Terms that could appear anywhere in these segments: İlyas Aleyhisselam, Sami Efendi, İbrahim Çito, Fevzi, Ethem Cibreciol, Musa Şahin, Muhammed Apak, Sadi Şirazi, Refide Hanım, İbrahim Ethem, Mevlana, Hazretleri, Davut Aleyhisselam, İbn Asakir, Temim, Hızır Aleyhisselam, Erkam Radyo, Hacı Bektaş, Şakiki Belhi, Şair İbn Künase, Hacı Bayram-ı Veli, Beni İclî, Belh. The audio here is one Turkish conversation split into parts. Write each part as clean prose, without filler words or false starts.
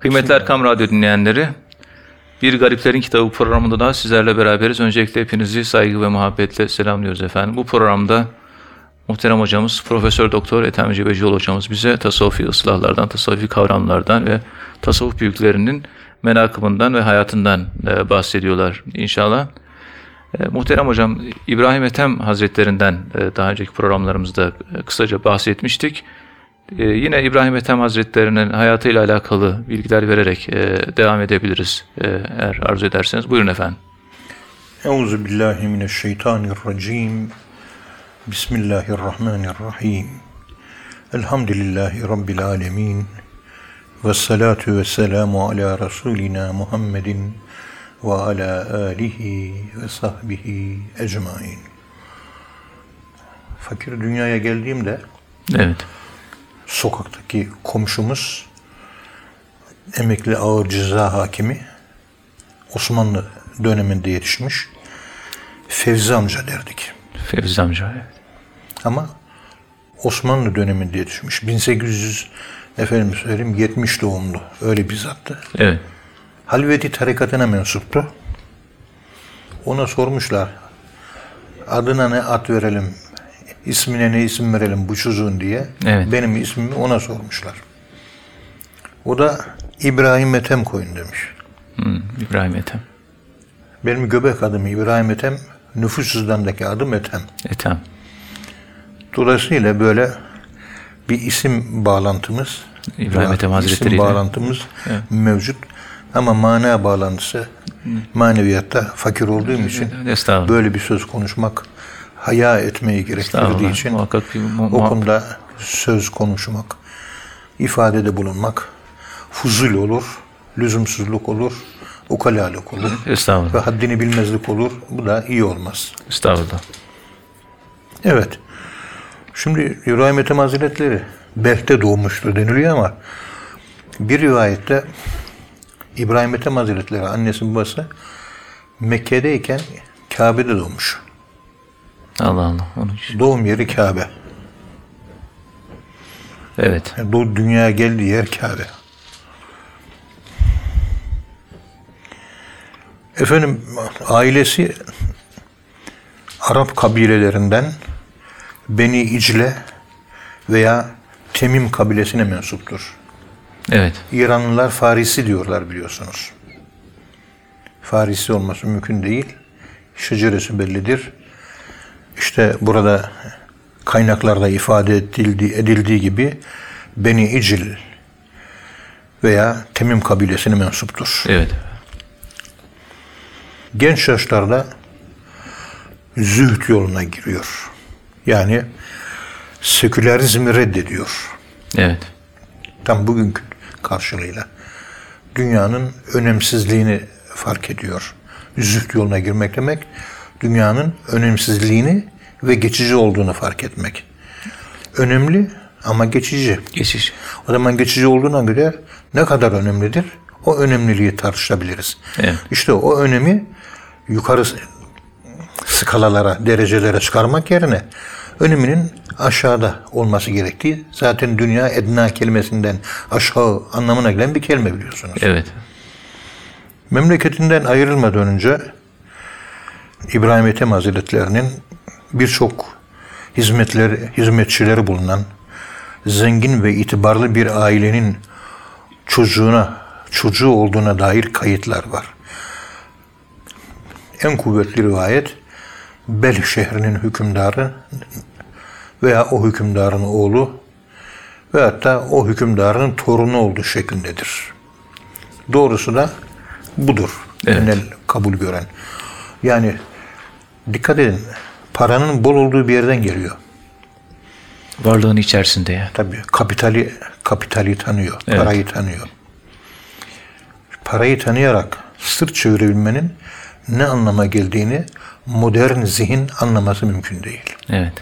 Kıymetli Erkam Radyo dinleyenleri, Bir Gariplerin Kitabı programında da sizlerle beraberiz. Öncelikle hepinizi saygı ve muhabbetle selamlıyoruz efendim. Bu programda muhterem hocamız Profesör Doktor Ethem Cibreciol hocamız bize tasavvufi ıslahlardan, tasavvufi kavramlardan ve tasavvuf büyüklerinin menakıbından ve hayatından bahsediyorlar inşallah. Muhterem hocam, İbrahim Ethem Hazretlerinden daha önceki programlarımızda kısaca bahsetmiştik. Yine İbrahim Ethem Hazretlerinin hayatıyla alakalı bilgiler vererek devam edebiliriz eğer arzu ederseniz. Buyurun efendim. Euzubillahimineşşeytanirracim. Bismillahirrahmanirrahim. Elhamdülillahi Rabbil alemin. Vessalatu vesselamu ala Resulina Muhammedin ve ala alihi ve sahbihi ecmain. Fakir dünyaya geldiğimde, evet, sokaktaki komşumuz emekli ağır ceza hakimi, Osmanlı döneminde yetişmiş Fevzi amca derdik. Fevzi amca, evet. Ama Osmanlı döneminde yetişmiş. 1870 doğumlu. Öyle bir zattı. Evet. Halveti tarikatına mensuptu. Ona sormuşlar, adına ne ad verelim, ismine ne isim verelim bu çocuğun diye. Evet. Benim ismimi ona sormuşlar. O da İbrahim Ethem koyun demiş. İbrahim Ethem. Benim göbek adım İbrahim Ethem, nüfus cüzdanındaki adım Ethem. Ethem. Dolayısıyla böyle bir isim bağlantımız, İbrahim Ethem Hazretleri isim bağlantımız, evet, mevcut. Ama mana bağlantısı maneviyatta fakir olduğum için böyle bir söz konuşmak, haya etmeyi gerektirdiği için o konuda söz konuşmak, ifadede bulunmak fuzul olur, lüzumsuzluk olur, ukalalık olur ve haddini bilmezlik olur. Bu da iyi olmaz. Estağfurullah. Evet. Şimdi İbrahim Ethem Hazretleri Belh'te doğmuştur deniliyor ama bir rivayette İbrahim Ethem Hazretleri, annesi babası Mekke'deyken Kabe'de doğmuş. Allah Allah. Doğum yeri Kabe. Evet. Yani dünyaya geldiği yer Kabe. Efendim, ailesi Arap kabilelerinden Beni İclî veya Temim kabilesine mensuptur. Evet. İranlılar Farisi diyorlar, biliyorsunuz. Farisi olması mümkün değil. Şeceresi bellidir. İşte burada kaynaklarda ifade edildiği gibi Beni İclî veya Temim kabilesine mensuptur. Evet. Genç yaşlarda zühd yoluna giriyor. Yani sekülerizmi reddediyor. Evet. Tam bugünkü karşılığıyla dünyanın önemsizliğini fark ediyor. Zühd yoluna girmek demek, dünyanın önemsizliğini ve geçici olduğunu fark etmek. Önemli ama geçici. Geçici. O zaman geçici olduğuna göre ne kadar önemlidir? O önemliliği tartışabiliriz. Evet. İşte o önemi yukarı skalalara, derecelere çıkarmak yerine öneminin aşağıda olması gerektiği, zaten dünya edna kelimesinden aşağı anlamına gelen bir kelime, biliyorsunuz. Evet. Memleketinden ayrılmadan önce İbrahim Ethem Hazretleri'nin birçok hizmetçileri bulunan zengin ve itibarlı bir ailenin çocuğu olduğuna dair kayıtlar var. En kuvvetli rivayet Belh şehrinin hükümdarı veya o hükümdarın oğlu ve hatta o hükümdarın torunu olduğu şeklindedir. Doğrusu da budur. Evet. Genel kabul gören. Yani dikkat edin, paranın bol olduğu bir yerden geliyor. Varlığın içerisinde ya. Yani. Tabii kapitali tanıyor, evet, parayı tanıyor. Parayı tanıyarak sırt çevirebilmenin ne anlama geldiğini modern zihin anlaması mümkün değil. Evet.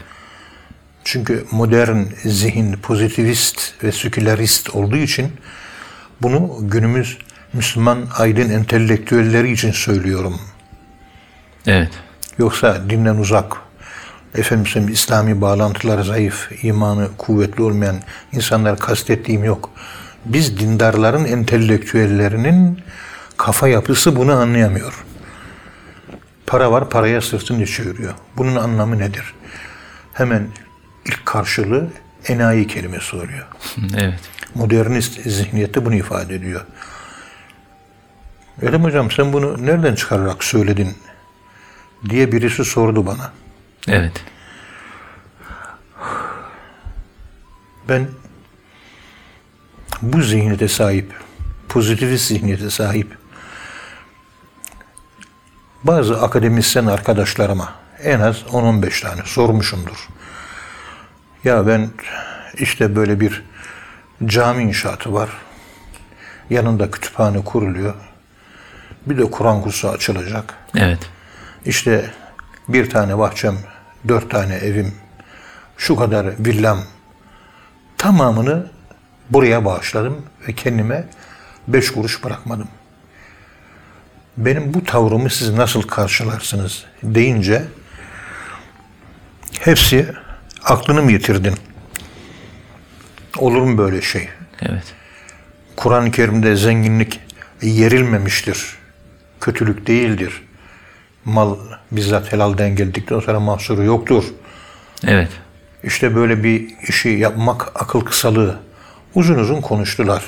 Çünkü modern zihin pozitivist ve sekülerist olduğu için bunu günümüz Müslüman aydın entelektüelleri için söylüyorum. Evet. Yoksa dinden uzak, efendim İslami bağlantılar zayıf, imanı kuvvetli olmayan insanlar kastettiğim yok. Biz dindarların, entelektüellerinin kafa yapısı bunu anlayamıyor. Para var, paraya sırtını içi yürüyor. Bunun anlamı nedir? Hemen ilk karşılığı enayi kelimesi oluyor. Evet. Modernist zihniyette bunu ifade ediyor. Öyle mi hocam, sen bunu nereden çıkararak söyledin diye birisi sordu bana. Evet. Ben bu zihniyete sahip, pozitivist zihniyete sahip bazı akademisyen arkadaşlarıma en az 10-15 tane sormuşumdur. Ya ben işte böyle bir cami inşaatı var, yanında kütüphane kuruluyor, bir de Kur'an kursu açılacak. Evet. İşte bir tane bahçem, 4 tane evim, şu kadar villam, tamamını buraya bağışladım ve kendime 5 kuruş bırakmadım. Benim bu tavrımı siz nasıl karşılarsınız deyince hepsi aklını mı yitirdin? Olur mu böyle şey? Evet. Kur'an-ı Kerim'de zenginlik yerilmemiştir. Kötülük değildir. Mal bizzat helalden geldikten sonra mahsuru yoktur. Evet. İşte böyle bir işi yapmak akıl kısalığı. Uzun uzun konuştular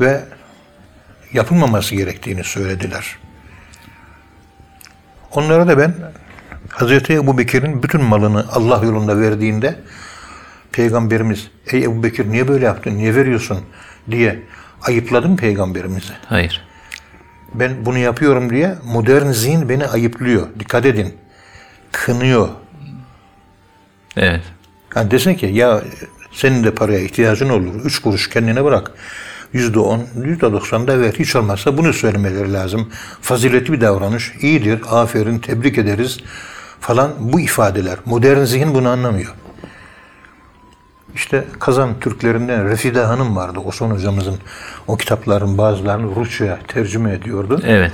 ve yapılmaması gerektiğini söylediler. Onlara da ben Hazreti Ebubekir'in bütün malını Allah yolunda verdiğinde Peygamberimiz, ey Ebubekir niye böyle yaptın, niye veriyorsun diye ayıpladım Peygamberimizi. Hayır. Ben bunu yapıyorum diye modern zihin beni ayıplıyor. Dikkat edin. Kınıyor. Evet. Yani desene ki ya senin de paraya ihtiyacın olur. 3 kuruş kendine bırak. %10, %90 da ver. Hiç olmazsa bunu söylemeleri lazım. Faziletli bir davranış. İyidir, aferin, tebrik ederiz falan bu ifadeler. Modern zihin bunu anlamıyor. İşte Kazan Türklerinden Refide Hanım vardı. Osman hocamızın o kitapların bazılarını Rusça'ya tercüme ediyordu. Evet.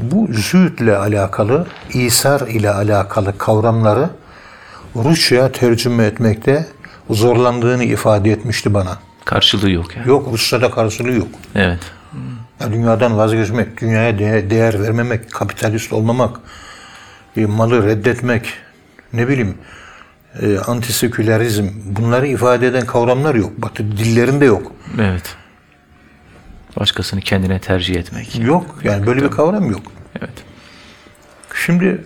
Bu züğütle alakalı, İsar ile alakalı kavramları Rusça'ya tercüme etmekte zorlandığını ifade etmişti bana. Karşılığı yok yani. Yok, Rusya'da karşılığı yok. Evet. Ya dünyadan vazgeçmek, dünyaya değer vermemek, kapitalist olmamak, malı reddetmek, ne bileyim, antisekülerizm, bunları ifade eden kavramlar yok. Batı dillerinde yok. Evet. Başkasını kendine tercih etmek. Yok, yani böyle bir kavram yok. Evet. Şimdi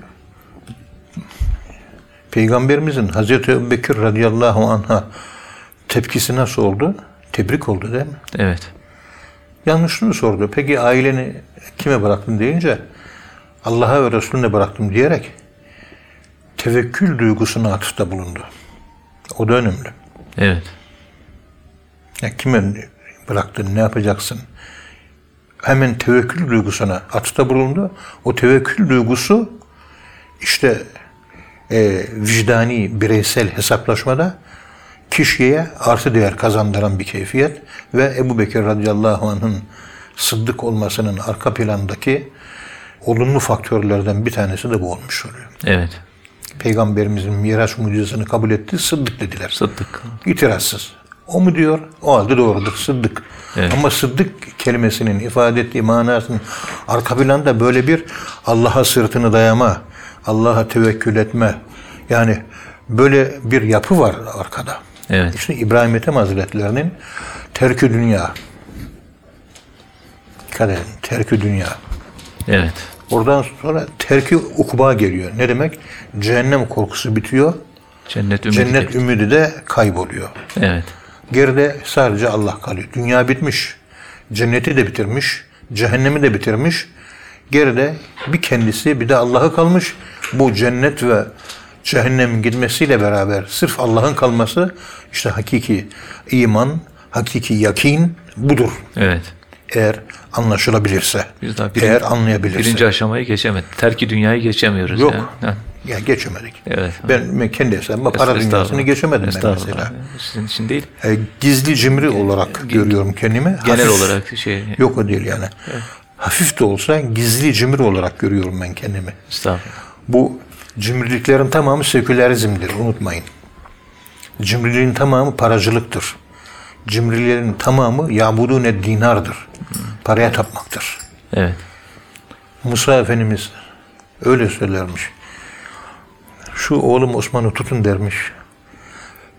Peygamberimizin Hazreti Ebubekir radıyallahu anh'a tepkisi nasıl oldu? Tebrik oldu değil mi? Evet. Yanlışını sordu. Peki aileni kime bıraktın deyince Allah'a ve Resulüne bıraktım diyerek tevekkül duygusuna atıfta bulundu. O da önemli. Evet. Ya kime bıraktın, ne yapacaksın? Hemen tevekkül duygusuna atıfta bulundu. O tevekkül duygusu işte vicdani, bireysel hesaplaşmada kişiye artı değer kazandıran bir keyfiyet ve Ebubekir radıyallahu anh'ın sıddık olmasının arka plandaki olumlu faktörlerden bir tanesi de bu olmuş oluyor. Evet. Peygamberimizin Miraç mucizesini kabul etti, sıddık dediler. Sıddık. İtirazsız. O mu diyor? O halde doğrudur, sıddık. Evet. Ama sıddık kelimesinin ifade ettiği manasının arka planda böyle bir Allah'a sırtını dayama, Allah'a tevekkül etme, yani böyle bir yapı var arkada. Evet. İşte İbrahim Ethem Hazretlerinin terk-ü dünya. Dikkat edin, terk-ü dünya. Evet. Oradan sonra terk-i ukba geliyor. Ne demek? Cehennem korkusu bitiyor. Cennet ümidi de kayboluyor. Evet. Geride sadece Allah kalıyor. Dünya bitmiş. Cenneti de bitirmiş. Cehennemi de bitirmiş. Geride bir kendisi bir de Allah'a kalmış. Bu cennet ve cehennemin gitmesiyle beraber sırf Allah'ın kalması işte hakiki iman, hakiki yakin budur. Evet. Eğer anlaşılabilirse, eğer anlayabilirse. Birinci aşamayı geçemedik. Terk-i dünyayı geçemiyoruz. Yok. Yani geçemedik. Evet. Ben kendi hesabıma para dünyasını geçemedim ben mesela. Sizin için değil. Gizli cimri olarak görüyorum kendimi. Genel hafif, olarak şey. Yok o değil yani. Evet. Hafif de olsa gizli cimri olarak görüyorum ben kendimi. Estağfurullah. Bu cimriliklerin tamamı sekülerizmdir. Unutmayın. Cimriliğin tamamı paracılıktır. cimrilerin tamamı yabudune dinardır. Paraya tapmaktır. Evet. Musa Efendimiz öyle söylermiş. Şu oğlum Osman'ı tutun dermiş.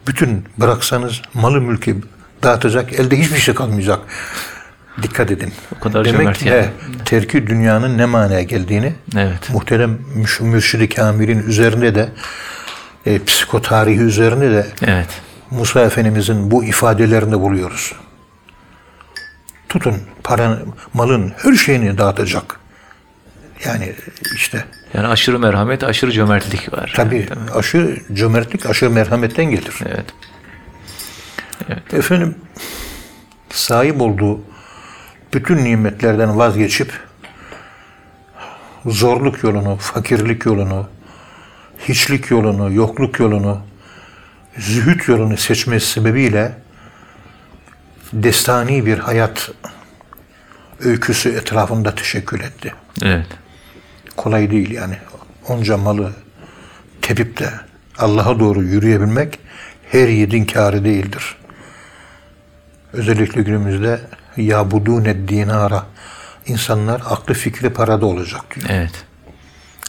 Bütün bıraksanız malı mülkü dağıtacak, elde hiçbir şey kalmayacak. Dikkat edin. O kadar demek ki yani. Terki dünyanın ne manaya geldiğini, evet, muhterem mürşid-i kamirin üzerinde de psikotarihi üzerinde de, evet, Musa Efendimizin bu ifadelerinde buluyoruz. Tutun paranın, malın her şeyini dağıtacak. Yani işte. Yani aşırı merhamet, aşırı cömertlik var. Tabii. Yani, aşırı cömertlik, aşırı merhametten gelir. Evet. Evet. Efendim, sahip olduğu bütün nimetlerden vazgeçip zorluk yolunu, fakirlik yolunu, hiçlik yolunu, yokluk yolunu, zühd yolunu seçmesi sebebiyle destani bir hayat öyküsü etrafında teşekkül etti. Evet. Kolay değil yani. Onca malı tepip de Allah'a doğru yürüyebilmek her yiğidin kârı değildir. Özellikle günümüzde yabudûne dinâra, insanlar aklı fikri parada olacak diyor. Evet.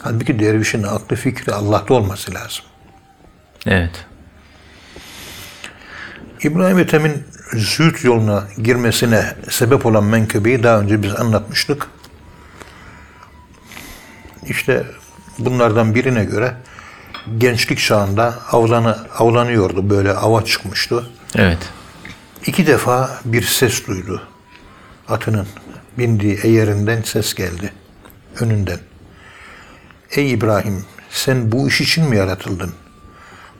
Halbuki dervişin aklı fikri Allah'ta olması lazım. Evet. İbrahim Ethem'in zühd yoluna girmesine sebep olan menkıbeyi daha önce biz anlatmıştık. İşte bunlardan birine göre gençlik çağında avlanıyordu, böyle ava çıkmıştı. Evet. 2 defa bir ses duydu. Atının bindiği eğerinden ses geldi. Önünden. Ey İbrahim, sen bu iş için mi yaratıldın?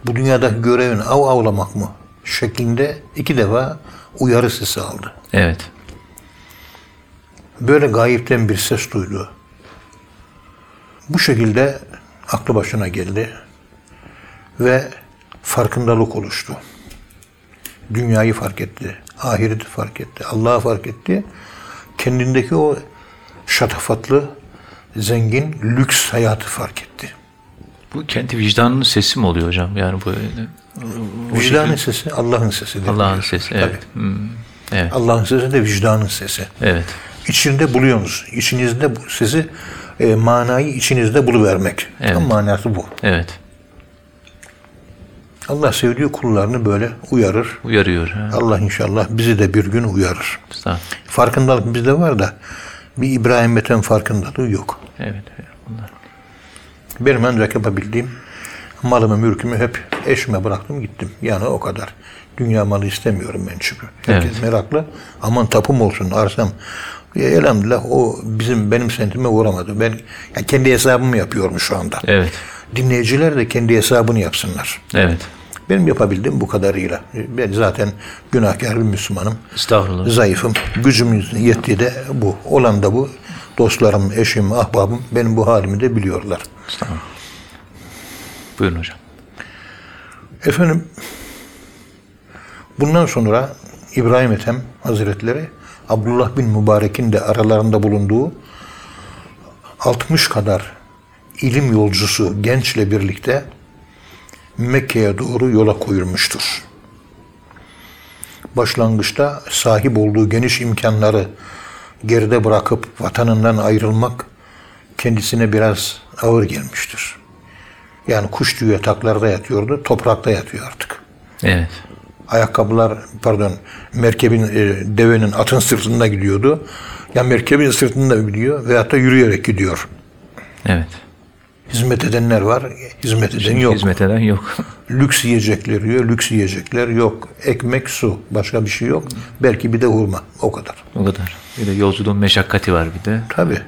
Bu dünyadaki görevin av avlamak mı? Şeklinde 2 defa uyarı sesi aldı. Evet. Böyle gayipten bir ses duydu. Bu şekilde aklı başına geldi ve farkındalık oluştu. Dünyayı fark etti, ahireti fark etti, Allah'ı fark etti. Kendindeki o şatafatlı, zengin, lüks hayatı fark etti. Bu kendi vicdanının sesi mi oluyor hocam? Yani bu vicdanın sesi, Allah'ın sesidir. Allah'ın sesi, evet. Evet. Allah'ın sesi de vicdanın sesi. Evet. İçinde buluyorsunuz. İçinizde bu sesi, manayı içinizde buluvermek. Evet. Tam manası bu. Evet. Allah sevdiği kullarını böyle uyarır. Uyarıyor. He. Allah inşallah bizi de bir gün uyarır. Farkındalık bizde var da bir İbrahim Ethem farkındalığı yok. Evet. Bunlar. Benim ancak yapabildiğim, malımı mülkümü hep eşime bıraktım gittim. Yani o kadar. Dünya malı istemiyorum ben çünkü. Herkes, evet, meraklı. Aman tapum olsun, arsam. Elhamdülillah o benim sentime uğramadı. Ben yani kendi hesabımı yapıyorum şu anda. Evet. Dinleyiciler de kendi hesabını yapsınlar. Evet. Benim yapabildiğim bu kadarıyla. Ben zaten günahkar bir Müslümanım. Estağfurullah. Zayıfım. Gücüm yettiği de bu. Olan da bu. Dostlarım, eşim, ahbabım benim bu halimi de biliyorlar. Estağfurullah. Buyurun hocam. Efendim, bundan sonra İbrahim Ethem Hazretleri Abdullah bin Mübarek'in de aralarında bulunduğu 60 kadar ilim yolcusu gençle birlikte Mekke'ye doğru yola koyulmuştur. Başlangıçta sahip olduğu geniş imkanları geride bırakıp vatanından ayrılmak kendisine biraz ağır gelmiştir. Yani kuş tüyü yataklarda yatıyordu, toprakta yatıyor artık. Evet. Ayakkabılar, pardon, devenin, atın sırtında gidiyordu. Ya merkebin sırtında gidiyor veyahut da yürüyerek gidiyor. Evet. Hizmet edenler var, hizmet eden yok. Hizmet eden yok. Lüks yiyecekler yiyor, lüks yiyecekler yok. Ekmek, su, başka bir şey yok. Belki bir de hurma, o kadar. O kadar. Bir de yolculuğun meşakkati var bir de. Tabii.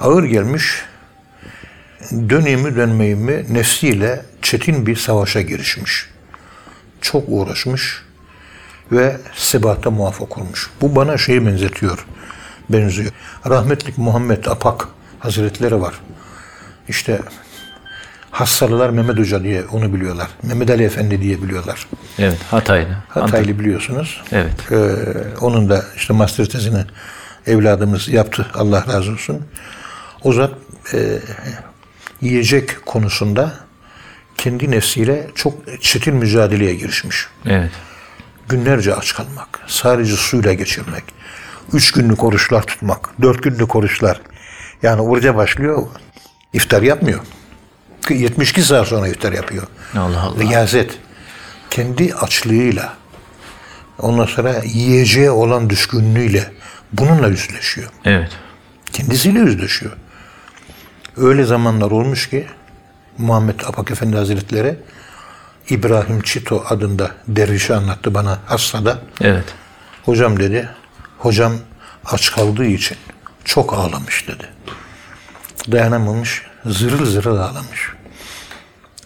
Ağır gelmiş, döneyim mi dönmeyeyim mi nefsiyle çetin bir savaşa girişmiş. Çok uğraşmış ve sebata muvaffak olmuş. Bu bana şeye benziyor. Rahmetlik Muhammed Apak Hazretleri var. İşte Hassalılar Mehmet Hoca diye onu biliyorlar. Mehmet Ali Efendi diye biliyorlar. Evet, Hataylı biliyorsunuz. Evet. Onun da işte master tezini evladımız yaptı. Allah razı olsun. O zat yiyecek konusunda kendi nefsiyle çok çetin mücadeleye girişmiş. Evet. günlerce aç kalmak, sadece suyla geçirmek, 3 günlük oruçlar tutmak, 4 günlük oruçlar. Yani oruca başlıyor, iftar yapmıyor. 72 saat sonra iftar yapıyor. Allah Allah. Riyazet. Kendi açlığıyla, ondan sonra yiyeceğe olan düşkünlüğüyle, bununla yüzleşiyor. Evet. Kendisiyle yüzleşiyor. Öyle zamanlar olmuş ki Muhammed Apak Efendi Hazretleri İbrahim Çito adında dervişi anlattı bana Hassa'da. Evet. Hocam dedi, hocam aç kaldığı için çok ağlamış dedi. Dayanamamış, zırıl zırıl ağlamış.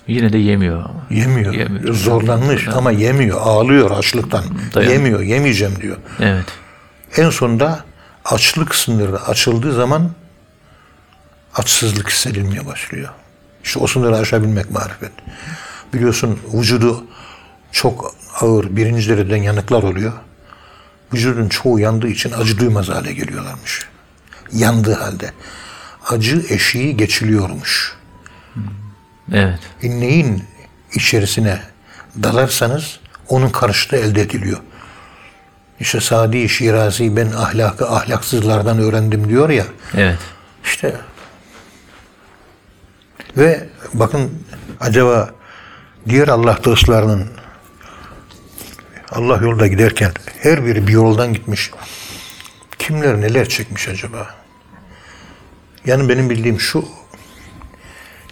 Yine de yemiyor. Yemiyor. Zorlanmış ama yemiyor. Ağlıyor açlıktan. Yemiyor, yemeyeceğim diyor. Evet. En sonunda açlık sınırı açıldığı zaman açsızlık hissedilmeye başlıyor. İşte o sınırı aşabilmek marifet. Biliyorsun vücudu çok ağır, 1. dereceden yanıklar oluyor. Vücudun çoğu yandığı için acı duymaz hale geliyorlarmış. Yandığı halde. Acı eşiği geçiliyormuş. Evet. İnneğin içerisine dalarsanız onun karıştığı elde ediliyor. İşte Sadi Şirazi ben ahlakı ahlaksızlardan öğrendim diyor ya. Evet. İşte ve bakın acaba diğer Allah dostlarının Allah yolda giderken her biri bir yoldan gitmiş. Kimler neler çekmiş acaba? Yani benim bildiğim şu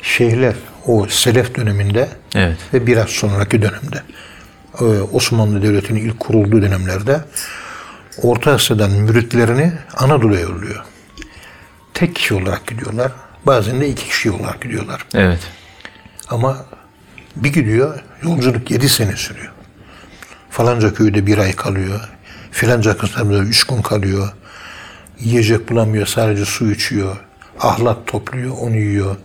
şeyhler o Selef döneminde evet. Ve biraz sonraki dönemde Osmanlı Devleti'nin ilk kurulduğu dönemlerde Orta Asya'dan müritlerini Anadolu'ya yolluyor. Tek kişi olarak gidiyorlar. Bazen de 2 kişi olarak gidiyorlar. Evet. Ama bir gidiyor, yolculuk 7 sene sürüyor. Falanca köyde 1 ay kalıyor. Filanca kızlarımda 3 gün kalıyor. Yiyecek bulamıyor, sadece su içiyor. Ahlat topluyor, onu yiyor.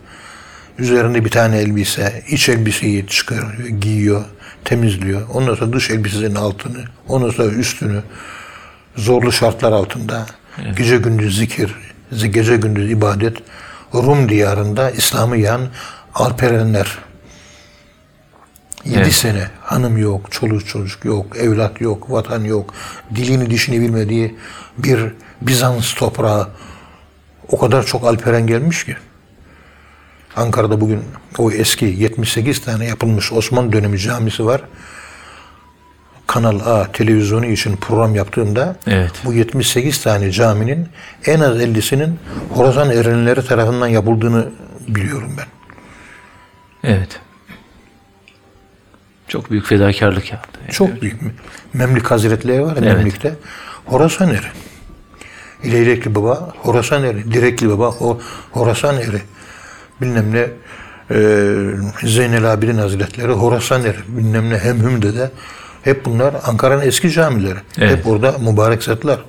Üzerinde bir tane elbise, iç elbiseyi çıkarıyor, giyiyor, temizliyor. Ondan sonra dış elbisenin altını, ondan sonra üstünü. Zorlu şartlar altında. Evet. Gece gündüz zikir, gece gündüz ibadet. Rum diyarında İslam'ı yayan Alperenler. 7 evet. sene hanım yok, çoluk çocuk yok, evlat yok, vatan yok. Dilini dişini bilmediği bir Bizans toprağı. O kadar çok Alperen gelmiş ki. Ankara'da bugün o eski 78 tane yapılmış Osmanlı dönemi camisi var. Kanal A televizyonu için program yaptığımda evet. Bu 78 tane caminin en az 50'sinin Horasan Erenleri tarafından yapıldığını biliyorum ben. Evet. Çok büyük fedakarlık yaptı. Yani. Çok büyük. Memlük Hazretleri var evet. Memlük'te. Horasan Eri. İleylekli Baba Horasan Eri. Direkli Baba Horasan Eri. Bilmem ne Zeynel Abidin Hazretleri Horasan Eri. Bilmem ne Hemhüm Dede. Hep bunlar Ankara'nın eski camileri. Evet. Hep orada mübarek zatlar.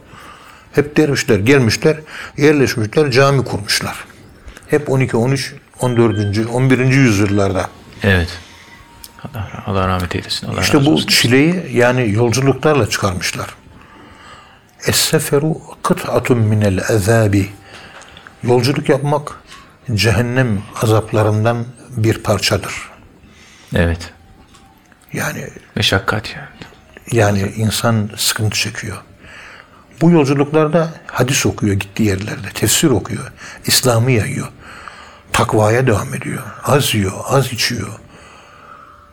Hep dervişler gelmişler, yerleşmişler, cami kurmuşlar. Hep 12, 13, 14. 11. yüzyıllarda. Evet. Allah rahmet eylesin. Allah işte bu çileyi yani yolculuklarla çıkarmışlar. Es-seferu kıt'atun minel azabi. Yolculuk yapmak cehennem azaplarından bir parçadır. Evet. Yani meşakkat yani. Yani insan sıkıntı çekiyor. Bu yolculuklarda hadis okuyor gittiği yerlerde, tefsir okuyor, İslam'ı yayıyor. Takvaya devam ediyor. Az yiyor, az içiyor.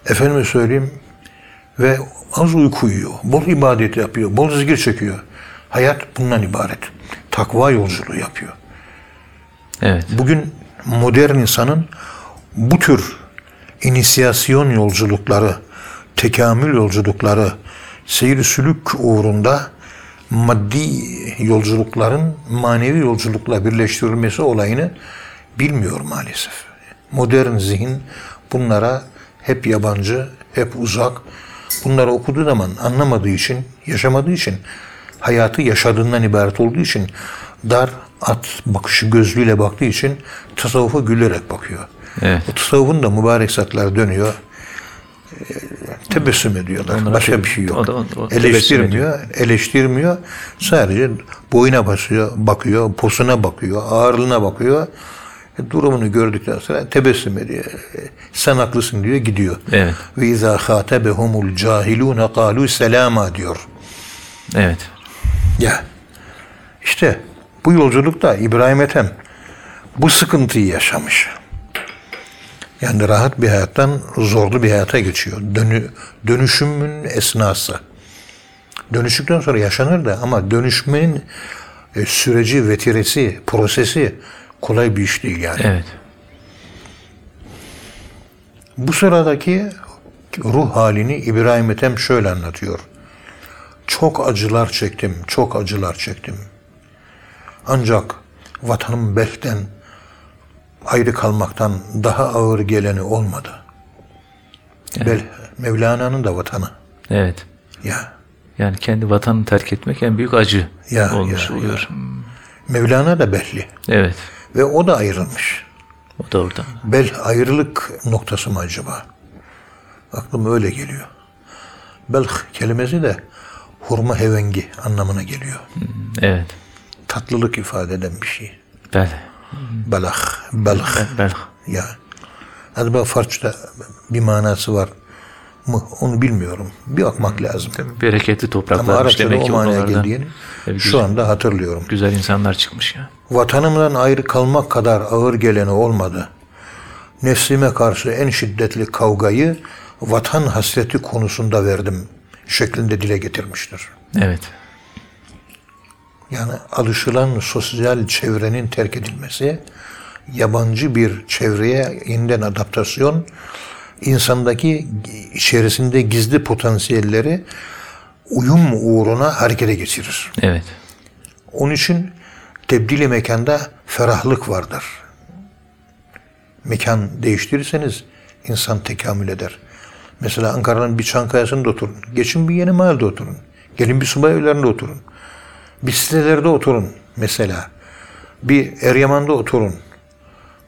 Efendime söyleyeyim ve az uyku uyuyor. Bol ibadet yapıyor, bol zikir çekiyor. Hayat bundan ibaret. Takva yolculuğu yapıyor. Evet. Bugün modern insanın bu tür inisiyasyon yolculukları, tekamül yolculukları, seyir-i sülük uğrunda maddi yolculukların manevi yolculukla birleştirilmesi olayını bilmiyor maalesef. Modern zihin bunlara hep yabancı, hep uzak. Bunları okuduğu zaman anlamadığı için, yaşamadığı için, hayatı yaşadığından ibaret olduğu için, dar at bakışı gözlüğüyle baktığı için tasavvufa gülerek bakıyor. Evet. O tasavvufun da mübarek zatlar dönüyor. Tebessüm ediyorlar. Ondan başka bir şey yok. Eleştirmiyor. Sadece boyuna basıyor, bakıyor, posuna bakıyor, ağırlığına bakıyor. durumunu gördükten sonra tebessüm ediyor. Sen haklısın diyor, gidiyor. Evet. Ve izâ khâtebehumul cahilûne kâlû selâma diyor. Evet. Ya. İşte bu yolculukta İbrahim Ethem bu sıkıntıyı yaşamış. Yani rahat bir hayattan zorlu bir hayata geçiyor. Dönüşümün esnası. Dönüştükten sonra yaşanır da ama dönüşmenin süreci, vetiresi, prosesi kolay bir iş değil yani. Evet. Bu sıradaki ruh halini İbrahim Ethem şöyle anlatıyor. Çok acılar çektim, çok acılar çektim. Ancak vatanım Belh'ten ayrı kalmaktan daha ağır geleni olmadı. Evet. Belh, Mevlana'nın da vatanı. Evet. Ya. Yani kendi vatanını terk etmek en büyük acı oluyor. Ya. Mevlana da Belhli. Evet. Ve o da ayrılmış. O da oradan. Belh ayrılık noktası mı acaba? Aklıma öyle geliyor. Belh kelimesi de hurma hevengi anlamına geliyor. Evet. Tatlılık ifade eden bir şey. Belh. Belh. Ya. Acaba Farsça bir manası var mı? Onu bilmiyorum. Bir bakmak lazım. Tabii, bereketli topraklarmış demek ki oralardan. Şu anda hatırlıyorum. Güzel insanlar çıkmış ya. Vatanımdan ayrı kalmak kadar ağır geleni olmadı. Nefsime karşı en şiddetli kavgayı vatan hasreti konusunda verdim şeklinde dile getirmiştir. Evet. Yani alışılan sosyal çevrenin terk edilmesi, yabancı bir çevreye yeniden adaptasyon, insandaki içerisinde gizli potansiyelleri uyum uğruna harekete geçirir. Evet. Onun için tebdili mekanda ferahlık vardır. Mekan değiştirirseniz insan tekamül eder. Mesela Ankara'nın bir Çankaya'sında oturun, geçin bir Yeni Mahalle'de oturun, gelin bir Subay Evlerinde oturun. Bir sitelerde oturun mesela. Bir Eryaman'da oturun.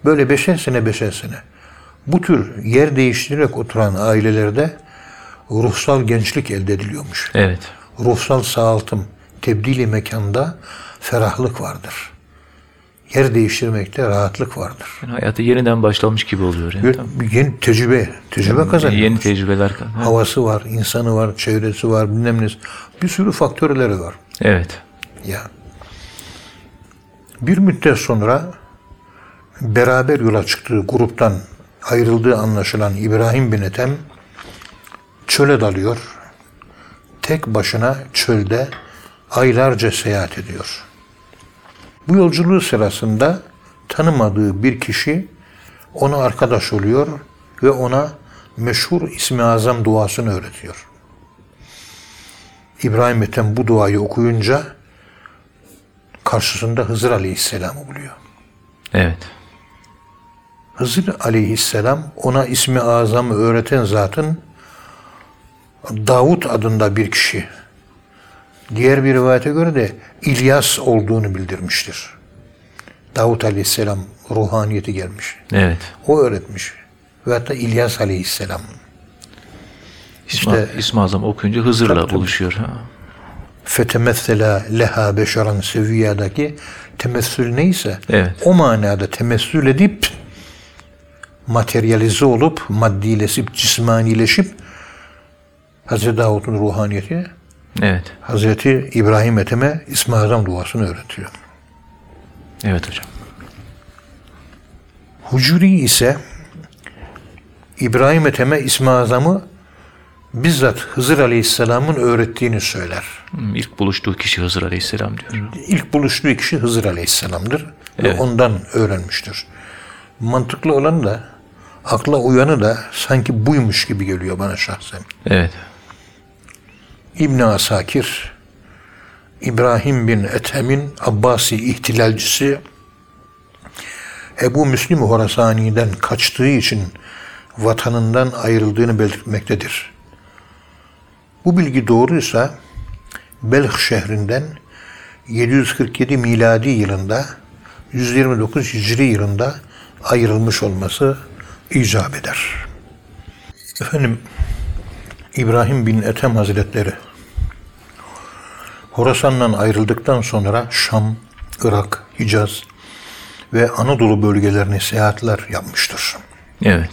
Böyle 5'er sene. Bu tür yer değiştirerek oturan ailelerde ruhsal gençlik elde ediliyormuş. Evet. Ruhsal sağaltım, tebdili mekanda ferahlık vardır. Yer değiştirmekte rahatlık vardır. Yani hayatı yeniden başlamış gibi oluyor. Yani, yeni tecrübe kazanıyor. Yeni tecrübeler kazanıyor. Havası var, insanı var, çevresi var, bilmem ne. Bir sürü faktörleri var. Evet. Ya. Bir müddet sonra beraber yola çıktığı gruptan ayrıldığı anlaşılan İbrahim bin Ethem çöle dalıyor. Tek başına çölde aylarca seyahat ediyor. Bu yolculuğu sırasında tanımadığı bir kişi ona arkadaş oluyor ve ona meşhur İsmi Azam duasını öğretiyor. İbrahim Ethem bu duayı okuyunca karşısında Hızır Aleyhisselam'ı buluyor. Evet. Hızır Aleyhisselam ona İsmi Azam'ı öğreten zatın Davut adında bir kişi. Diğer bir rivayete göre de İlyas olduğunu bildirmiştir. Davut Aleyhisselam ruhaniyeti gelmiş. Evet. O öğretmiş. Ve hatta İlyas Aleyhisselam. İşte, İsmi Azam okuyunca Hızır'la buluşuyor. Ha. فَتَمَثَّلَا لَهَا بَشَرًا سَوِيَّدَكِ temessül neyse, evet, o manada temessül edip materyalize olup, maddileşip, cismanileşip Hazreti Davud'un ruhaniyeti, evet, Hazreti İbrahim Ethem'e İsmi Azam duasını öğretiyor. Evet hocam. Hucuri ise İbrahim Ethem'e İsmi Azam'ı bizzat Hızır Aleyhisselam'ın öğrettiğini söyler. İlk buluştuğu kişi Hızır Aleyhisselam diyor. İlk buluştuğu kişi Hızır Aleyhisselam'dır. Evet. Ve ondan öğrenmiştir. Mantıklı olan da, akla uyanı da sanki buymuş gibi geliyor bana şahsen. Evet. İbn Asakir, İbrahim bin Ethem'in Abbasi ihtilalcisi, Ebu Müslim Horasani'den kaçtığı için vatanından ayrıldığını belirtmektedir. Bu bilgi doğruysa Belh şehrinden 747 miladi yılında 129 hicri yılında ayrılmış olması icap eder. Efendim, İbrahim bin Ethem Hazretleri Horasan'dan ayrıldıktan sonra Şam, Irak, Hicaz ve Anadolu bölgelerine seyahatler yapmıştır. Evet.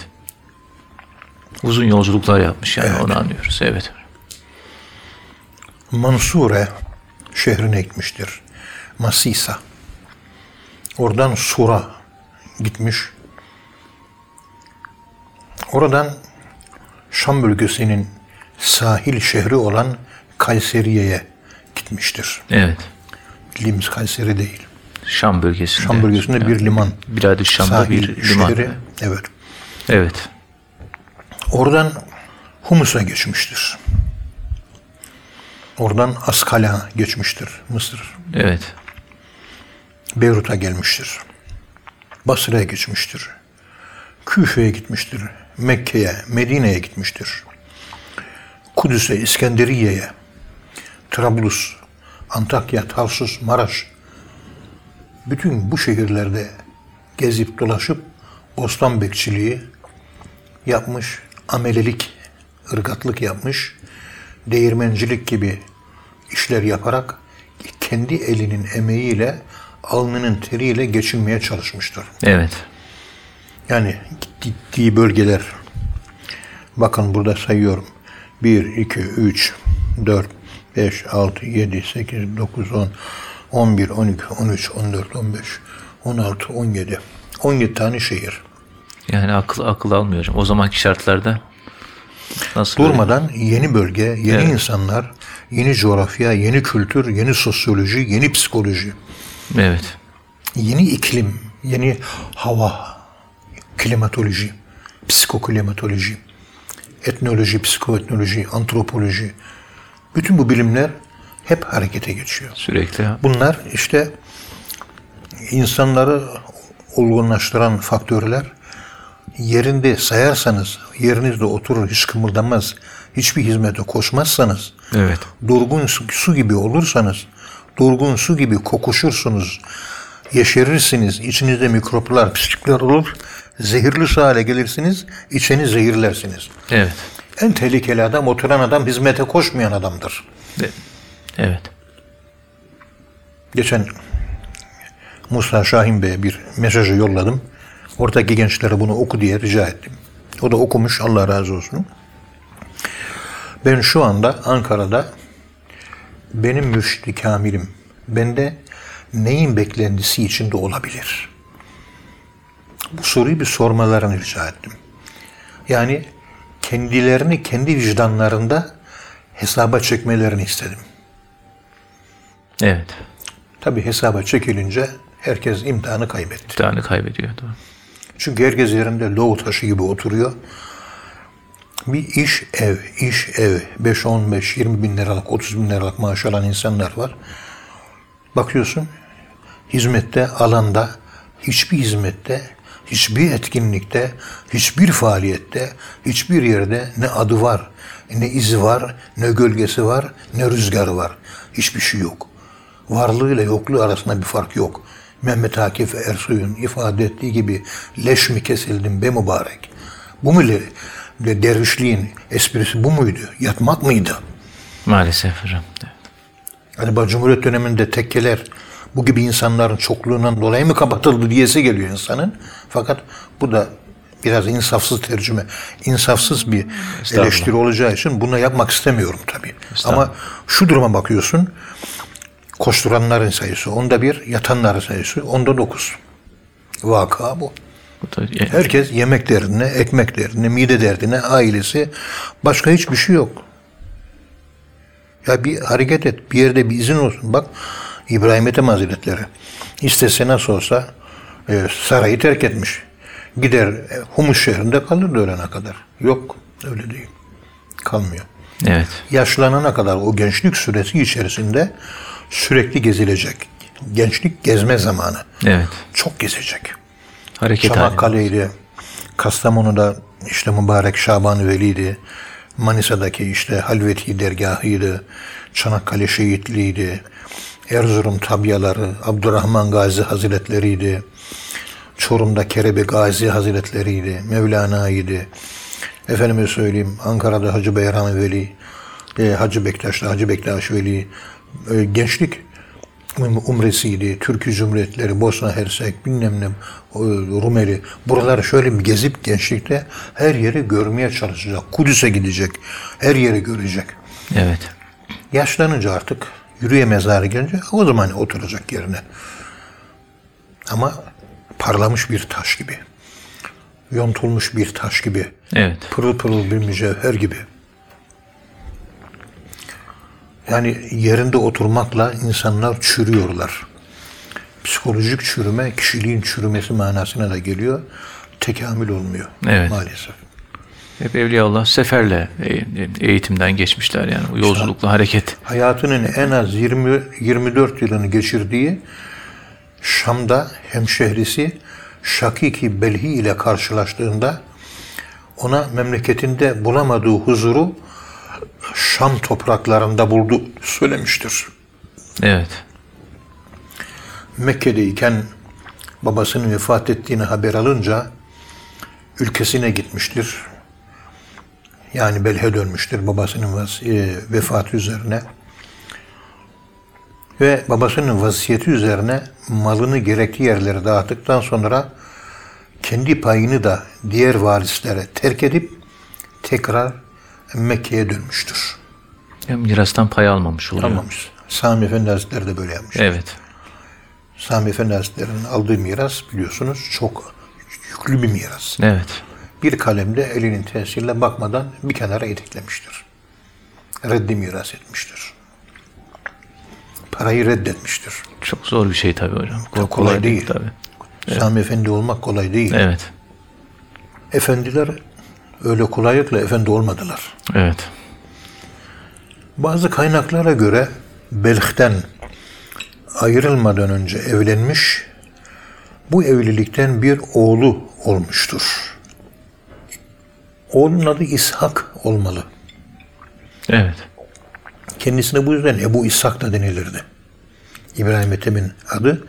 Uzun yolculuklar yapmış yani, evet, onu anlıyoruz. Evet. Mansure şehrine gitmiştir. Masisa. Oradan Sur'a gitmiş. Oradan Şam bölgesinin sahil şehri olan Kayseri'ye gitmiştir. Evet. Bildiğimiz Kayseri değil. Şam bölgesinde. Şam bölgesinde yani, bir liman. Birazcık Şam'da bir liman. Şehri. Evet. Evet. Oradan Humus'a geçmiştir. Oradan Askal'a geçmiştir. Mısır. Evet. Beyrut'a gelmiştir. Basra'ya geçmiştir. Küfe'ye gitmiştir. Mekke'ye, Medine'ye gitmiştir. Kudüs'e, İskenderiye'ye, Trablus, Antakya, Tarsus, Maraş. Bütün bu şehirlerde gezip dolaşıp bostan bekçiliği yapmış, amelelik, ırgatlık yapmış, değirmencilik gibi işler yaparak kendi elinin emeğiyle, alnının teriyle geçinmeye çalışmıştır. Evet. Yani gittiği bölgeler, bakın burada sayıyorum. 1, 2, 3, 4, 5, 6, 7, 8, 9, 10, 11, 12, 13, 14, 15, 16, 17. 17 tane şehir. Yani akıl almıyor hocam. O zamanki şartlarda nasıl? Durmadan böyle? Yeni bölge, yeni, evet, insanlar, yeni coğrafya, yeni kültür, yeni sosyoloji, yeni psikoloji. Evet. Yeni iklim, yeni hava, klimatoloji, psikoklimatoloji, etnoloji, psikoetnoloji, antropoloji. Bütün bu bilimler hep harekete geçiyor. Sürekli. Bunlar işte insanları olgunlaştıran faktörler. Yerinde sayarsanız, yerinizde oturur, hiç kımıldanmaz, hiçbir hizmete koşmazsanız, evet, durgun su gibi olursanız, durgun su gibi kokuşursunuz, yeşerirsiniz, içinizde mikroplar, pislikler olur, zehirli su hale gelirsiniz, içini zehirlersiniz. Evet. En tehlikeli adam, oturan adam, hizmete koşmayan adamdır. Evet. Geçen Musa Şahin Bey'e bir mesajı yolladım. Oradaki gençlere bunu oku diye rica ettim. O da okumuş, Allah razı olsun. Ben şu anda Ankara'da, benim mürşidi kamilim bende neyin beklentisi içinde olabilir? Bu soruyu bir sormalarını rica ettim. Yani kendilerini kendi vicdanlarında hesaba çekmelerini istedim. Evet. Tabii hesaba çekilince herkes imtihanı kaybetti. İmtihanı kaybediyor. Doğru. Çünkü herkes yerinde loğu taşı gibi oturuyor. Bir iş ev, 5, 15, 20 bin liralık, 30 bin liralık maaş alan insanlar var. Bakıyorsun, hizmette, alanda, hiçbir hizmette, hiçbir etkinlikte, hiçbir faaliyette, hiçbir yerde ne adı var, ne izi var, ne gölgesi var, ne rüzgarı var. Hiçbir şey yok. Varlığıyla yokluğu arasında bir fark yok. Mehmet Akif Ersoy'un ifade ettiği gibi, leş mi kesildin be mübarek? Bu mu dervişliğin esprisi, bu muydu? Yatmak mıydı? Maalesef hocam. Acaba Cumhuriyet döneminde tekkeler bu gibi insanların çokluğundan dolayı mı kapatıldı diyesi geliyor insanın. Fakat bu da biraz insafsız tercüme, insafsız bir eleştiri olacağı için bunu yapmak istemiyorum tabii. Ama şu duruma bakıyorsun, koşturanların sayısı 10'da 1, yatanların sayısı 10'da 9. Vaka bu. Herkes yemek derdine, ekmek derdine, mide derdine, ailesi, başka hiçbir şey yok. Ya bir hareket et, bir yerde bir izin olsun. Bak İbrahim Ethem Hazretleri istese nasıl olsa sarayı terk etmiş. Gider Humus şehrinde kalırdı ölene kadar. Yok, öyle değil. Kalmıyor. Evet. Yaşlanana kadar o gençlik süresi içerisinde sürekli gezilecek. Gençlik gezme zamanı. Evet. Çok gezecek. Çanakkale'ydi, Kastamonu'da işte mübarek Şaban-ı Veli'ydi, Manisa'daki işte Halveti dergahıydı, Çanakkale şehitliğiydi, Erzurum tabyaları, Abdurrahman Gazi Hazretleri'ydi, Çorum'da Kerebe Gazi Hazretleri'ydi, Mevlana'ydı, efendime söyleyeyim Ankara'da Hacı Bayram-ı Veli, Hacı Bektaş'ta Hacı Bektaş Veli, gençlik Umresiydi, Türkü Zümretleri, Bosna Hersek, bilmem ne, Rumeli. Buraları şöyle bir gezip gençlikte her yeri görmeye çalışacak. Kudüs'e gidecek. Her yeri görecek. Evet. Yaşlanınca artık yürüyemez hale gelince o zaman oturacak yerine. Ama parlamış bir taş gibi. Yontulmuş bir taş gibi. Evet. Pırıl pırıl bir mücevher gibi. Yani yerinde oturmakla insanlar çürüyorlar. Psikolojik çürüme, kişiliğin çürümesi manasına da geliyor. Tekamül olmuyor evet. Maalesef. Hep Evliyaullah seferle eğitimden geçmişler yani. Yolculukla işte, hareket. Hayatının en az 24 yılını geçirdiği Şam'da hemşehrisi Şakiki Belhi ile karşılaştığında ona memleketinde bulamadığı huzuru Şam topraklarında buldu söylemiştir. Evet. Mekke'deyken babasının vefat ettiğini haber alınca ülkesine gitmiştir. Yani Belh'e dönmüştür babasının vefatı üzerine. Ve babasının vasiyeti üzerine malını gerekli yerlere dağıttıktan sonra kendi payını da diğer varislere terk edip tekrar Mekke'ye dönmüştür. Yani mirastan pay almamış oluyor. Almamış. Sami Efendi Hazretleri de böyle yapmıştır. Evet. Sami Efendi Hazretleri'nin aldığı miras biliyorsunuz çok yüklü bir miras. Evet. Bir kalemde elinin tesirle bakmadan bir kenara iteklemiştir. Reddi miras etmiştir. Parayı reddetmiştir. Çok zor bir şey tabii hocam. Kolay değil. Tabii. Evet. Sami Efendi olmak kolay değil. Evet. Efendiler öyle kolaylıkla efendi olmadılar. Evet. Bazı kaynaklara göre Belh'ten ayrılmadan önce evlenmiş, bu evlilikten bir oğlu olmuştur. Oğlunun adı İshak olmalı. Evet. Kendisine bu yüzden Ebu İshak da denilirdi. İbrahim Ethem'in adı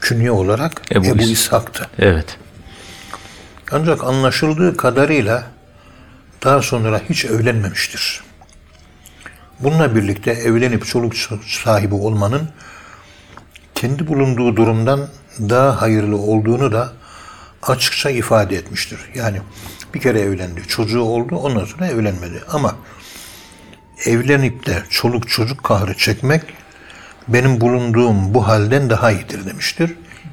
künye olarak Ebu İshak'tı. Evet. Ancak anlaşıldığı kadarıyla daha sonra hiç evlenmemiştir. Bununla birlikte evlenip çoluk sahibi olmanın kendi bulunduğu durumdan daha hayırlı olduğunu da açıkça ifade etmiştir. Yani bir kere evlendi, çocuğu oldu, ondan sonra evlenmedi. Ama evlenip de çoluk çocuk kahrı çekmek benim bulunduğum bu halden daha iyidir demiştir.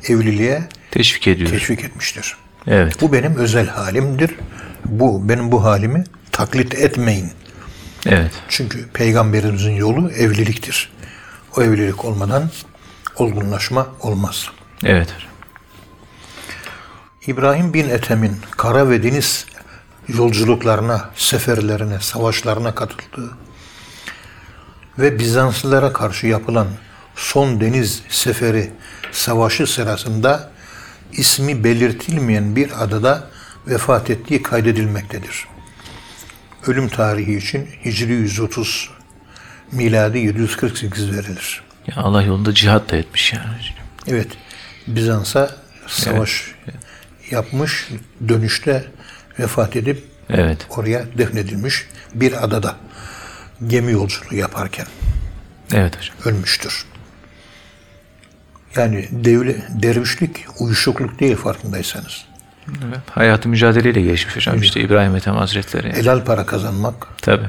Evliliğe teşvik etmiştir. Evet. Bu benim özel halimdir. Benim bu halimi taklit etmeyin. Evet. Çünkü Peygamberimizin yolu evliliktir. O evlilik olmadan olgunlaşma olmaz. Evet. İbrahim bin Ethem'in kara ve deniz yolculuklarına, seferlerine, savaşlarına katıldığı ve Bizanslılara karşı yapılan son deniz seferi savaşı sırasında ismi belirtilmeyen bir adada vefat ettiği kaydedilmektedir. Ölüm tarihi için Hicri 130, miladi 748 verilir. Ya Allah yolunda cihat da etmiş yani. Evet. Bizans'a savaş yapmış, dönüşte vefat edip oraya defnedilmiş bir adada gemi yolculuğu yaparken ölmüştür. Yani dervişlik uyuşukluk değil farkındaysanız. Evet, hayatı mücadeleyle geçmiş hocam. Evet. İşte İbrahim Ethem Hazretleri. Yani. Helal para kazanmak, tabii.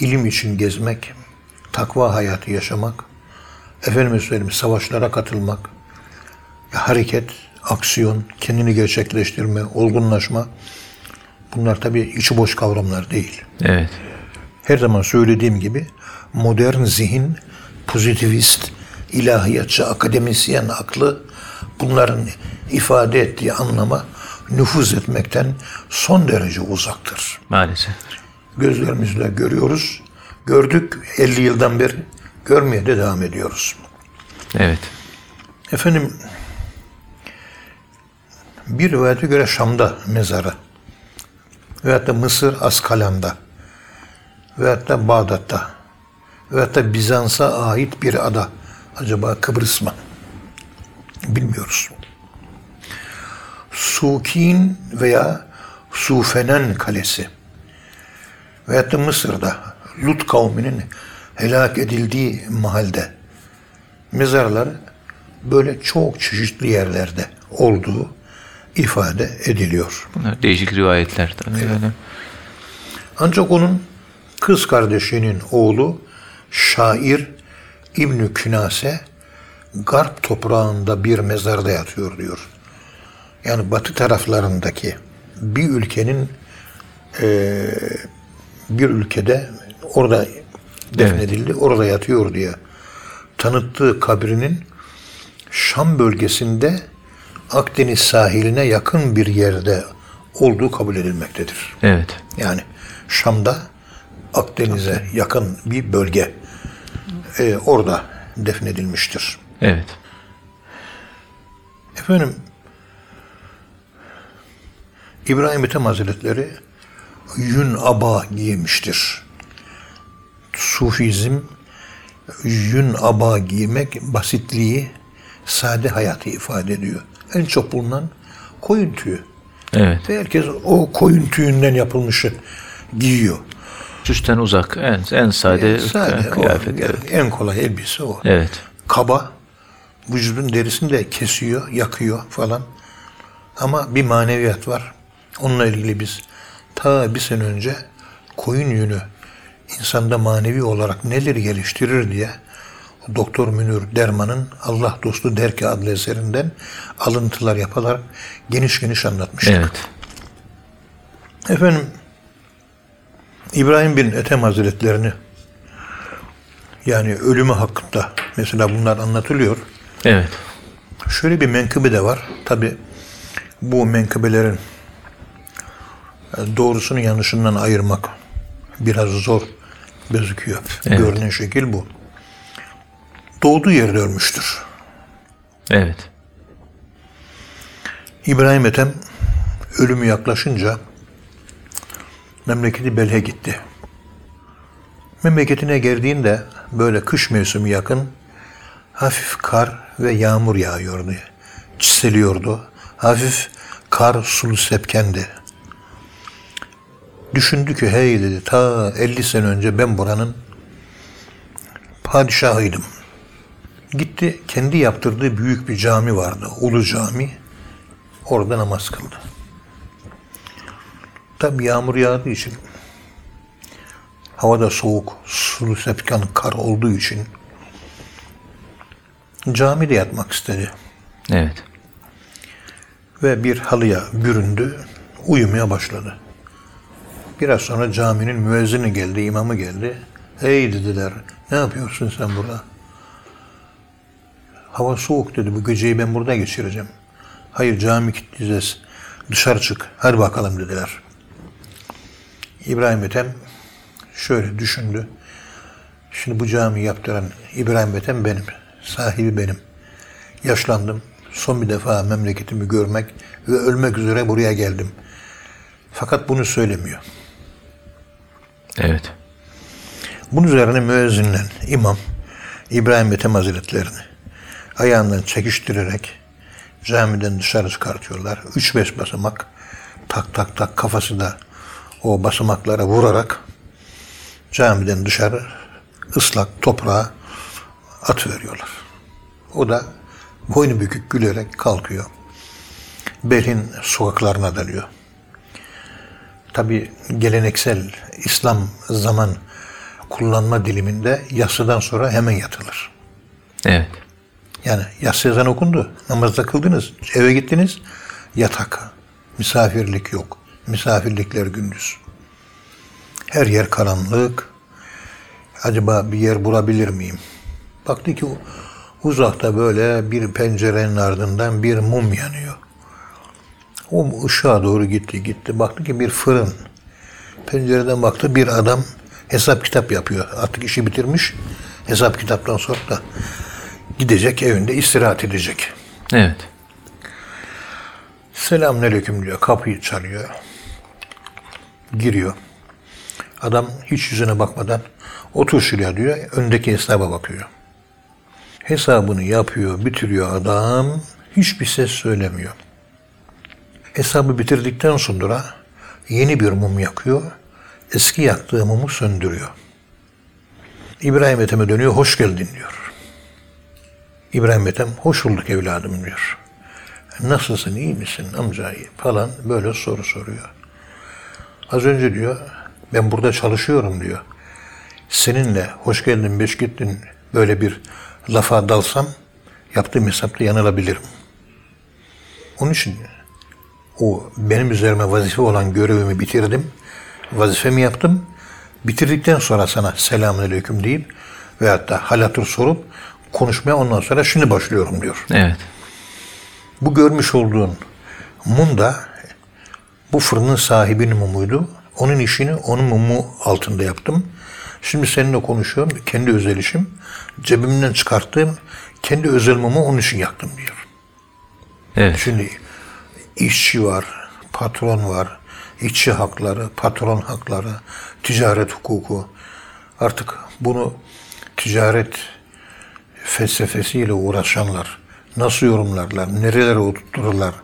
İlim için gezmek, takva hayatı yaşamak, Efendimiz söyleyeyim savaşlara katılmak, hareket, aksiyon, kendini gerçekleştirme, olgunlaşma bunlar tabii içi boş kavramlar değil. Evet. Her zaman söylediğim gibi modern zihin, pozitivist, ilahiyatçı, akademisyen aklı bunların ifade ettiği anlama nüfuz etmekten son derece uzaktır. Maalesef. Gözlerimizle görüyoruz. Gördük 50 yıldan beri görmeye de devam ediyoruz. Evet. Efendim bir rivayete göre Şam'da mezarı veyahut da Mısır Askalan'da veyahut da Bağdat'ta veyahut da Bizans'a ait bir ada. Acaba Kıbrıs mı? Bilmiyoruz. Sukin veya Sufenen Kalesi veyahut da Mısır'da Lut kavminin helak edildiği mahalde mezarları böyle çok çeşitli yerlerde olduğu ifade ediliyor. Bunlar değişik rivayetler. Evet. Yani. Ancak onun kız kardeşinin oğlu şair İbn Künase Garp toprağında bir mezarda yatıyor diyor. Yani batı taraflarındaki bir ülkenin bir ülkede orada defnedildi, evet, orada yatıyor diye tanıttığı kabrinin Şam bölgesinde Akdeniz sahiline yakın bir yerde olduğu kabul edilmektedir. Evet. Yani Şam'da Akdeniz'e yakın bir bölge orada defnedilmiştir. Evet. Efendim İbrahim Ethem Hazretleri yün aba giymiştir. Sufizm, yün aba giymek basitliği, sade hayatı ifade ediyor. En çok bulunan koyun tüyü. Evet. Ve herkes o koyun tüyünden yapılmışı giyiyor. Süsten uzak, en sade, kıyafet. O, evet. En kolay elbise o. Evet. Kaba, vücudun derisini de kesiyor, yakıyor falan. Ama bir maneviyat var. Onunla ilgili biz ta bir sene önce koyun yünü insanda manevi olarak neleri geliştirir diye Doktor Münir Derman'ın Allah Dostu Derki adlı eserinden alıntılar yaparak geniş geniş anlatmıştık. Evet. Efendim İbrahim bin Ethem Hazretlerini, yani ölümü hakkında mesela bunlar anlatılıyor. Evet. Şöyle bir menkıbe de var. Tabi bu menkıbelerin doğrusunu yanlışından ayırmak biraz zor gözüküyor. Evet. Görünen şekil bu. Doğduğu yerde ölmüştür. Evet. İbrahim Ethem ölümü yaklaşınca memleketi Belh'e gitti. Memleketine geldiğinde böyle kış mevsimi yakın, hafif kar ve yağmur yağıyordu. Çiseliyordu. Hafif kar sulu sepkendi. Düşündü ki hey dedi, ta 50 sene önce ben buranın padişahıydım. Gitti, kendi yaptırdığı büyük bir cami vardı. Ulu Cami. Orada namaz kıldı. Tabi yağmur yağdığı için, havada soğuk, sulu sepkan kar olduğu için camide yatmak istedi. Evet. Ve bir halıya büründü, uyumaya başladı. Biraz sonra caminin müezzini geldi, imamı geldi. Hey dediler, ne yapıyorsun sen burada? Hava soğuk dedi, bu geceyi ben burada geçireceğim. Hayır, cami gideceğiz, dışarı çık, hadi bakalım dediler. İbrahim Ethem şöyle düşündü. Şimdi bu camiyi yaptıran İbrahim Ethem benim, sahibi benim. Yaşlandım, son bir defa memleketimi görmek ve ölmek üzere buraya geldim. Fakat bunu söylemiyor. Evet. Bunun üzerine müezzinle imam İbrahim Ethem Hazretlerini ayağından çekiştirerek camiden dışarı çıkartıyorlar. 3-5 basamak tak tak tak kafası da o basamaklara vurarak camiden dışarı ıslak toprağa atıveriyorlar. O da boynu bükük gülerek kalkıyor. Belh'in sokaklarına dalıyor. Tabi geleneksel İslam zaman kullanma diliminde yatsıdan sonra hemen yatılır. Evet. Yani yatsı ezanı okundu, namazda kıldınız, eve gittiniz, yatak. Misafirlik yok. Misafirlikler gündüz. Her yer karanlık. Acaba bir yer bulabilir miyim? Baktı ki uzakta böyle bir pencerenin ardından bir mum yanıyor. O ışığa doğru gitti. Baktı ki bir fırın. Pencereden baktı, bir adam hesap kitap yapıyor. Artık işi bitirmiş. Hesap kitaptan sonra da gidecek, evinde istirahat edecek. Evet. Selamünaleyküm diyor. Kapıyı çalıyor. Giriyor. Adam hiç yüzüne bakmadan otur şuraya diyor. Öndeki hesaba bakıyor. Hesabını yapıyor, bitiriyor adam. Hiçbir ses söylemiyor. Hesabı bitirdikten sonra yeni bir mum yakıyor. Eski yaktığı mumu söndürüyor. İbrahim Ethem'e dönüyor. Hoş geldin diyor. İbrahim Ethem, hoş bulduk evladım diyor. Nasılsın, iyi misin amca falan böyle soru soruyor. Az önce diyor, ben burada çalışıyorum diyor. Seninle hoş geldin, beş gittin böyle bir lafa dalsam yaptığım hesapta yanılabilirim. Onun için o benim üzerime vazife olan görevimi bitirdim. Vazifemi yaptım. Bitirdikten sonra sana selamünaleyküm deyip veyahut da hal hatır sorup konuşmaya ondan sonra şimdi başlıyorum diyor. Evet. Bu görmüş olduğun mum da bu fırının sahibinin mumuydu. Onun işini onun mumu altında yaptım. Şimdi seninle konuşuyorum. Kendi özel işim. Cebimden çıkarttığım kendi özel mumu onun için yaktım diyor. Evet. Şimdi işçi var, patron var, işçi hakları, patron hakları, ticaret hukuku. Artık bunu ticaret felsefesiyle uğraşanlar nasıl yorumlarlar, nerelere oturturlar,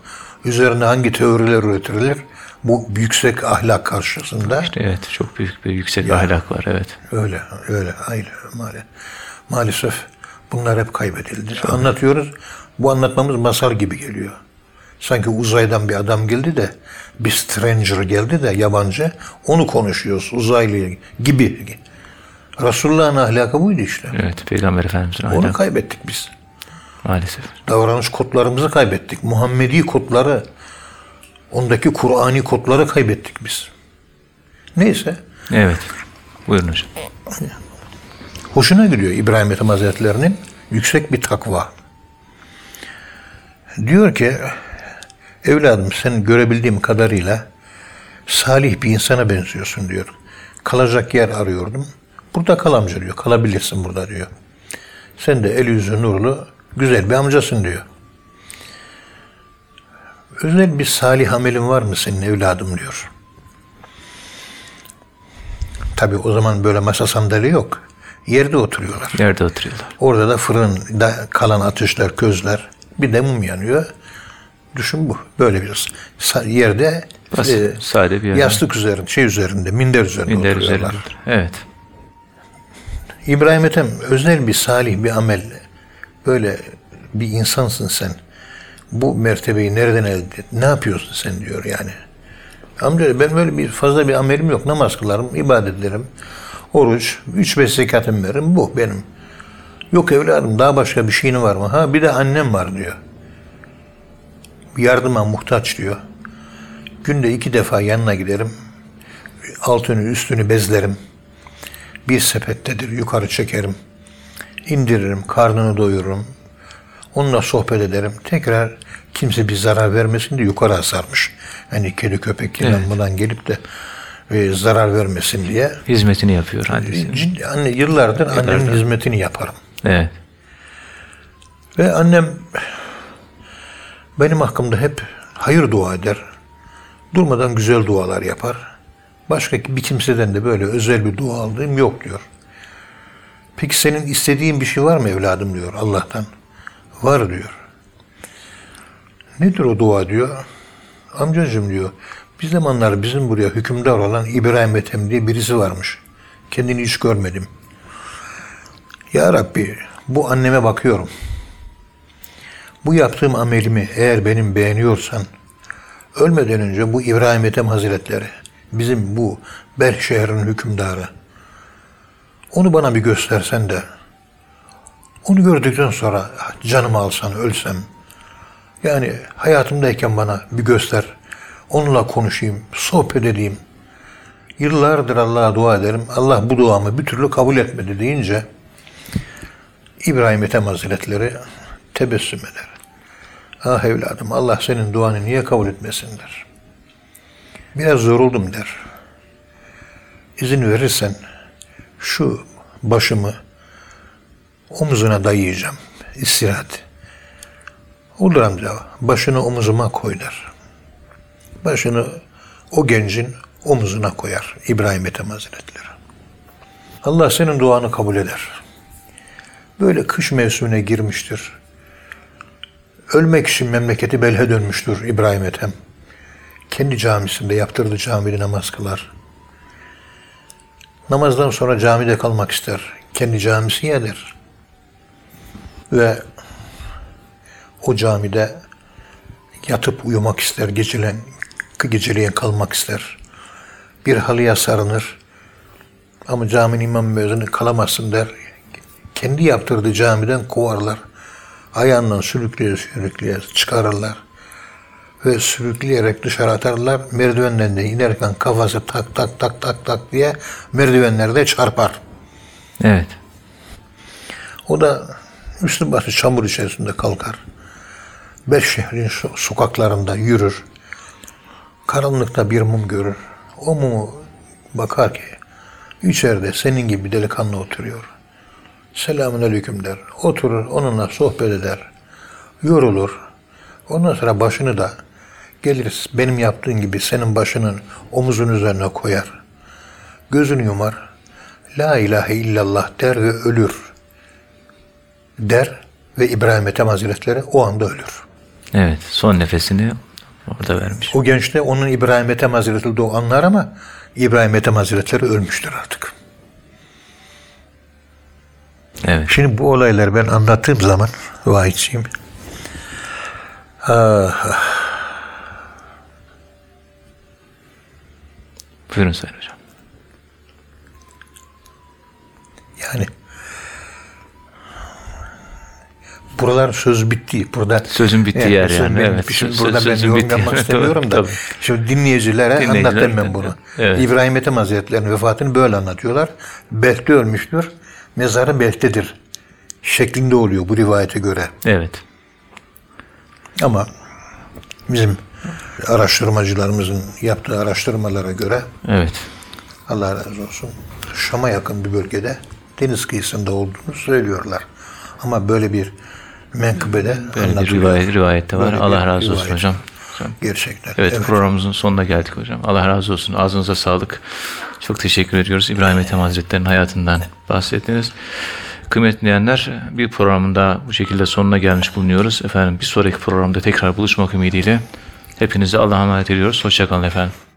üzerine hangi teoriler üretirler? Bu yüksek ahlak karşısında. İşte evet, çok büyük bir yüksek ahlak var, evet. Öyle, öyle, aile, maalesef bunlar hep kaybedildi. Çok anlatıyoruz, bu anlatmamız masal gibi geliyor. Sanki uzaydan bir adam geldi de, bir stranger geldi de, yabancı, onu konuşuyoruz, uzaylı gibi. Resulullah'ın ahlakı buydu işte. Evet, Peygamber Efendimiz'in ahlakı. Onu kaybettik biz. Maalesef. Davranış kodlarımızı kaybettik. Muhammedi kodları, ondaki Kur'ani kodları kaybettik biz. Neyse. Evet. Buyurun hocam. Hoşuna gidiyor İbrahim Ethem Hazretleri'nin yüksek bir takva. Diyor ki, evladım sen görebildiğim kadarıyla salih bir insana benziyorsun diyor. Kalacak yer arıyordum. Burada kal amca diyor. Kalabilirsin burada diyor. Sen de eli yüzü nurlu, güzel bir amcasın diyor. Özel bir salih amelin var mı senin evladım diyor. Tabii o zaman böyle masa sandalye yok. Yerde oturuyorlar. Yerde oturuyorlar. Orada da fırında kalan ateşler, közler, bir de mum yanıyor. Düşün bu. Böyle bir yerde sade bir yastık üzerinde, minder üzerinde oturuyorlar. Evet. İbrahim Ethem, özel bir salih bir amel, böyle bir insansın sen. Bu mertebeyi nereden elde et? Ne yapıyorsun sen diyor yani. Amca ben böyle bir fazla bir amelim yok. Namaz kılarım, ibadet ederim. Oruç, 3-5 zekatım veririm. Bu benim. Yok evladım daha başka bir şeyin var mı? Ha bir de annem var diyor. Yardıma muhtaç diyor. Günde 2 defa yanına giderim. Altını üstünü bezlerim. Bir sepettedir. Yukarı çekerim. İndiririm. Karnını doyururum. Onunla sohbet ederim. Tekrar kimse bir zarar vermesin diye yukarı asarmış. Hani kedi köpek yılan falan gelip de zarar vermesin diye. Hizmetini yapıyor annesinin. Anne yıllardır annemin hizmetini yaparım. Evet. Ve annem benim hakkımda hep hayır dua eder. Durmadan güzel dualar yapar. Başka bir kimseden de böyle özel bir dua aldığım yok diyor. Peki senin istediğin bir şey var mı evladım diyor Allah'tan. Var diyor. Nedir o dua diyor. Amcacığım diyor. Bir zamanlar bizim buraya hükümdar olan İbrahim Ethem diye birisi varmış. Kendini hiç görmedim. Ya Rabbi bu anneme bakıyorum. Bu yaptığım amelimi eğer benim beğeniyorsan ölmeden önce bu İbrahim Ethem Hazretleri bizim bu Belh şehrinin hükümdarı onu bana bir göstersen de onu gördükten sonra canımı alsan, ölsem, yani hayatımdayken bana bir göster, onunla konuşayım, sohbet edeyim. Yıllardır Allah'a dua ederim, Allah bu duamı bir türlü kabul etmedi deyince, İbrahim Ethem Hazretleri tebessüm eder. Ah evladım, Allah senin duanı niye kabul etmesin der. Biraz yoruldum der. İzin verirsen, şu başımı omuzuna dayayacağım. İstirahat. Olur amca. Başını omuzuma koy der. Başını o gencin omuzuna koyar. İbrahim Ethem Hazretleri. Allah senin duanı kabul eder. Böyle kış mevsimine girmiştir. Ölmek için memleketi Belh'e dönmüştür İbrahim Ethem. Kendi camisinde yaptırdığı camide namaz kılar. Namazdan sonra camide kalmak ister. Kendi camisi eder. Ve o camide yatıp uyumak ister, geceleyen kalmak ister. Bir halıya sarınır ama caminin imam müezzini kalamazsın der. Kendi yaptırdığı camiden kovarlar. Ayağından sürükleye çıkarırlar ve sürükleyerek dışarı atarlar. Merdivenden de inerken kafası tak tak tak tak tak diye merdivenlerde çarpar. Evet. O da üstü başı çamur içerisinde kalkar. Beş şehrin sokaklarında yürür. Karanlıkta bir mum görür. O mumu bakar ki içeride senin gibi delikanlı oturuyor. Selamünaleyküm der. Oturur, onunla sohbet eder. Yorulur. Ondan sonra başını da gelir benim yaptığım gibi senin başının omuzun üzerine koyar. Gözünü yumar. La ilahe illallah der ve ölür. Der ve İbrahim Ethem Hazretleri o anda ölür. Evet, son nefesini orada vermiş. O genç de onun İbrahim Ethem Hazretleri de o anlar ama İbrahim Ethem Hazretleri ölmüştür artık. Evet. Şimdi bu olayları ben anlattığım zaman vahidçiyim. Buyurun Sayın Hocam. Yani buralar söz bitti. Burada sözün bittiği yani, yer yani. Evet. Burada ben yorum yapmak istemiyorum da şimdi dinleyicilere anlattım ben bunu. Evet. İbrahim Ethem Hazretleri'nin vefatını böyle anlatıyorlar. Belh'te ölmüştür. Mezarı Belh'tedir şeklinde oluyor bu rivayete göre. Evet. Ama bizim araştırmacılarımızın yaptığı araştırmalara göre evet. Allah razı olsun Şam'a yakın bir bölgede deniz kıyısında olduğunu söylüyorlar. Ama böyle bir menkıbede rivayette var. Böyle Allah razı olsun hocam. Gerçekten. Evet, evet programımızın sonuna geldik hocam. Allah razı olsun. Ağzınıza sağlık. Çok teşekkür ediyoruz. İbrahim Ethem Hazretleri'nin hayatından bahsettiniz. Kıymetli dinleyenler, bir programında bu şekilde sonuna gelmiş bulunuyoruz. Efendim bir sonraki programda tekrar buluşmak ümidiyle hepinize Allah'a emanet ediyoruz. Hoşça kalın efendim.